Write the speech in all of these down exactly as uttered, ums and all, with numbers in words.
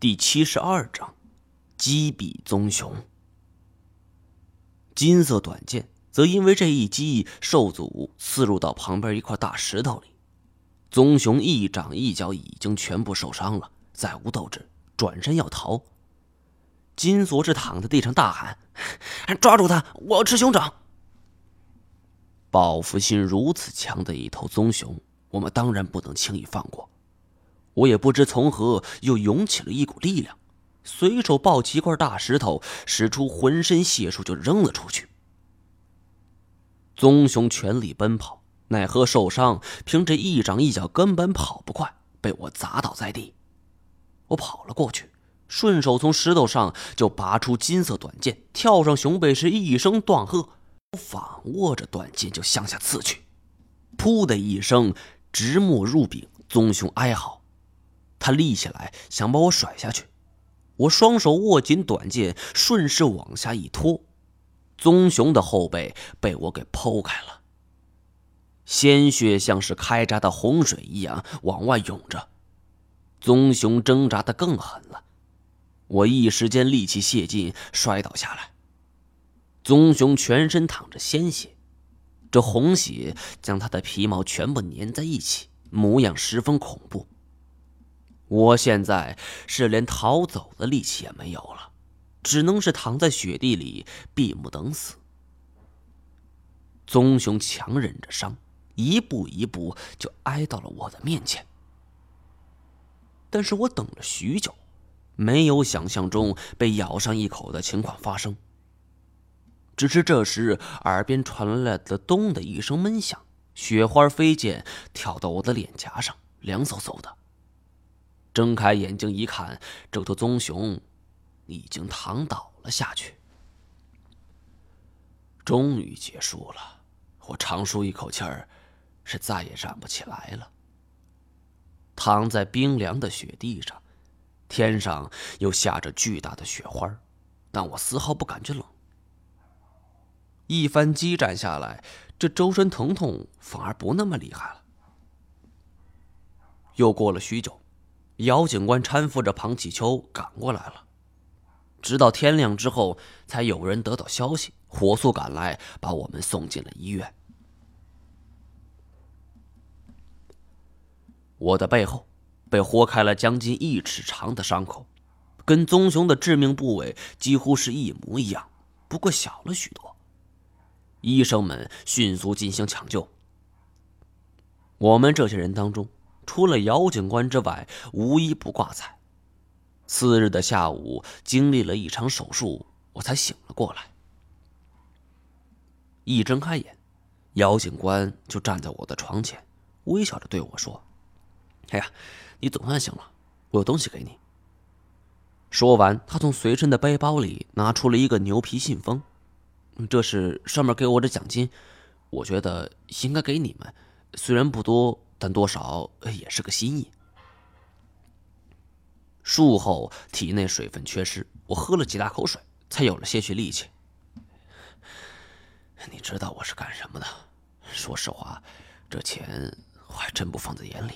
第七十二章，击毙棕熊。金色短剑则因为这一击意受阻，刺入到旁边一块大石头里。棕熊一掌一脚已经全部受伤了，再无斗志，转身要逃。金锁指躺在地上大喊：“抓住他，我要吃熊掌！”报复心如此强的一头棕熊，我们当然不能轻易放过。我也不知从何又涌起了一股力量，随手抱起一块大石头，使出浑身解数就扔了出去。棕熊全力奔跑，奈何受伤，凭着一掌一脚根本跑不快，被我砸倒在地。我跑了过去，顺手从石头上就拔出金色短剑，跳上熊背时一声断喝，反握着短剑就向下刺去。噗的一声，直没入柄，棕熊哀嚎。他立起来想把我甩下去，我双手握紧短剑，顺势往下一拖，棕熊的后背被我给剖开了，鲜血像是开闸的洪水一样往外涌着。棕熊挣扎得更狠了，我一时间力气泄尽，摔倒下来。棕熊全身淌着鲜血，这红血将他的皮毛全部粘在一起，模样十分恐怖。我现在是连逃走的力气也没有了，只能是躺在雪地里闭目等死。棕熊强忍着伤，一步一步就挨到了我的面前。但是我等了许久，没有想象中被咬上一口的情况发生。只是这时耳边传来了咚的一声闷响，雪花飞溅，跳到我的脸颊上，凉飕飕的。睁开眼睛一看，这头棕熊已经躺倒了下去。终于结束了，我长舒一口气儿，是再也站不起来了。躺在冰凉的雪地上，天上又下着巨大的雪花，但我丝毫不感觉冷。一番激战下来，这周身疼痛反而不那么厉害了。又过了许久，姚警官搀扶着庞启秋赶过来了，直到天亮之后，才有人得到消息，火速赶来，把我们送进了医院。我的背后被豁开了将近一尺长的伤口，跟棕熊的致命部位几乎是一模一样，不过小了许多。医生们迅速进行抢救。我们这些人当中，除了姚警官之外，无一不挂彩。次日的下午，经历了一场手术，我才醒了过来。一睁开眼，姚警官就站在我的床前，微笑着对我说：“哎呀，你总算醒了，我有东西给你。”说完，他从随身的背包里拿出了一个牛皮信封，这是上面给我的奖金，我觉得应该给你们，虽然不多，但多少也是个心意。术后体内水分缺失，我喝了几大口水，才有了些许力气。你知道我是干什么的？说实话，这钱我还真不放在眼里，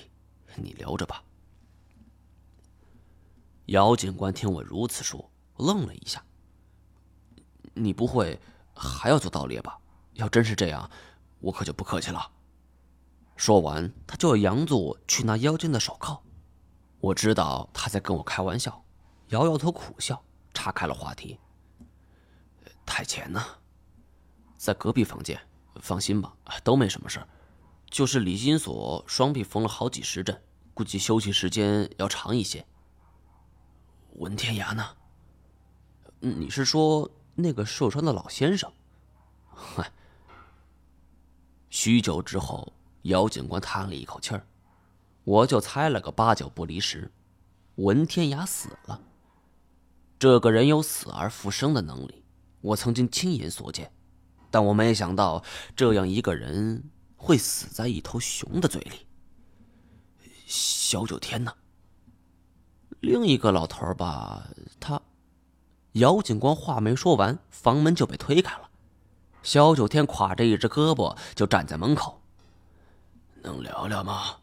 你留着吧。姚警官听我如此说，愣了一下。你不会还要做盗猎吧？要真是这样，我可就不客气了。说完，他就要佯作去拿腰间的手铐。我知道他在跟我开玩笑，摇摇头苦笑，岔开了话题。太前呢？在隔壁房间，放心吧，都没什么事儿。就是李金锁双臂缝了好几十针，估计休息时间要长一些。文天涯呢？你是说那个受伤的老先生？许久之后，姚警官叹了一口气儿，我就猜了个八九不离十，文天涯死了。这个人有死而复生的能力，我曾经亲眼所见，但我没想到这样一个人会死在一头熊的嘴里。小九天呢？另一个老头吧，他……姚警官话没说完，房门就被推开了。小九天挎着一只胳膊就站在门口。能聊聊吗？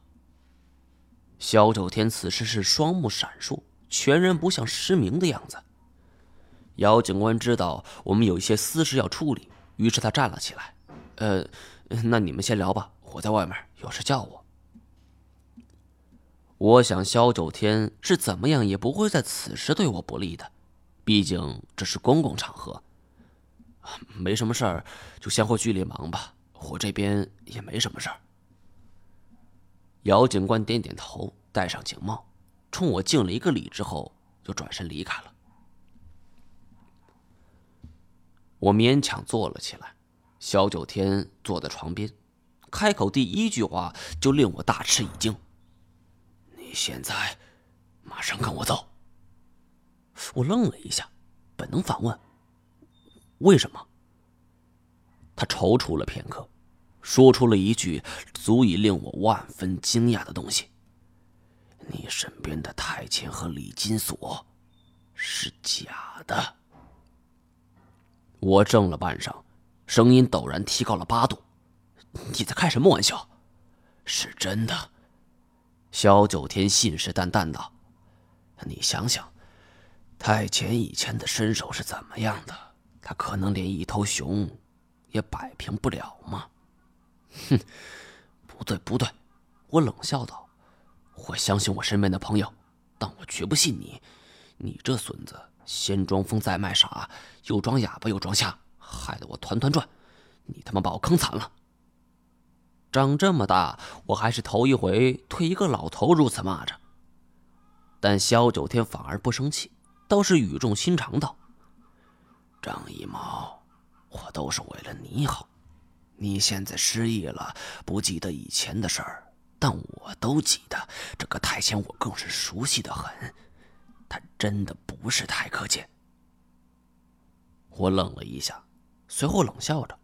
萧九天此时是双目闪烁，全然不像失明的样子。姚警官知道我们有一些私事要处理，于是他站了起来。呃，那你们先聊吧，我在外面有事叫我。我想萧九天是怎么样也不会在此时对我不利的，毕竟这是公共场合。没什么事儿，就先回局里忙吧，我这边也没什么事儿。姚警官点点头，戴上警帽，冲我敬了一个礼之后，就转身离开了。我勉强坐了起来，萧九天坐在床边，开口第一句话就令我大吃一惊：“你现在马上跟我走。”我愣了一下，本能反问：“为什么？”他踌躇了片刻，说出了一句足以令我万分惊讶的东西：“你身边的太监和李金锁是假的。”我怔了半晌，声音陡然提高了八度：“你在开什么玩笑？是真的。”萧九天信誓旦旦道：“你想想，太监以前的身手是怎么样的？他可能连一头熊也摆平不了吗？”哼，不对不对，我冷笑道：“我相信我身边的朋友，但我绝不信你。你这孙子！”先装疯再卖傻，又装哑巴又装瞎，害得我团团转。你他妈把我坑惨了！长这么大，我还是头一回对一个老头如此骂着。但萧九天反而不生气，倒是语重心长道：“张一毛，我都是为了你好。你现在失忆了，不记得以前的事儿，但我都记得。这个太监我更是熟悉得很。他真的不是太可见。”我愣了一下，随后冷笑着：“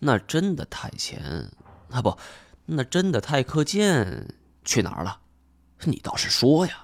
那真的太前啊不，那真的太可见去哪儿了？你倒是说呀！”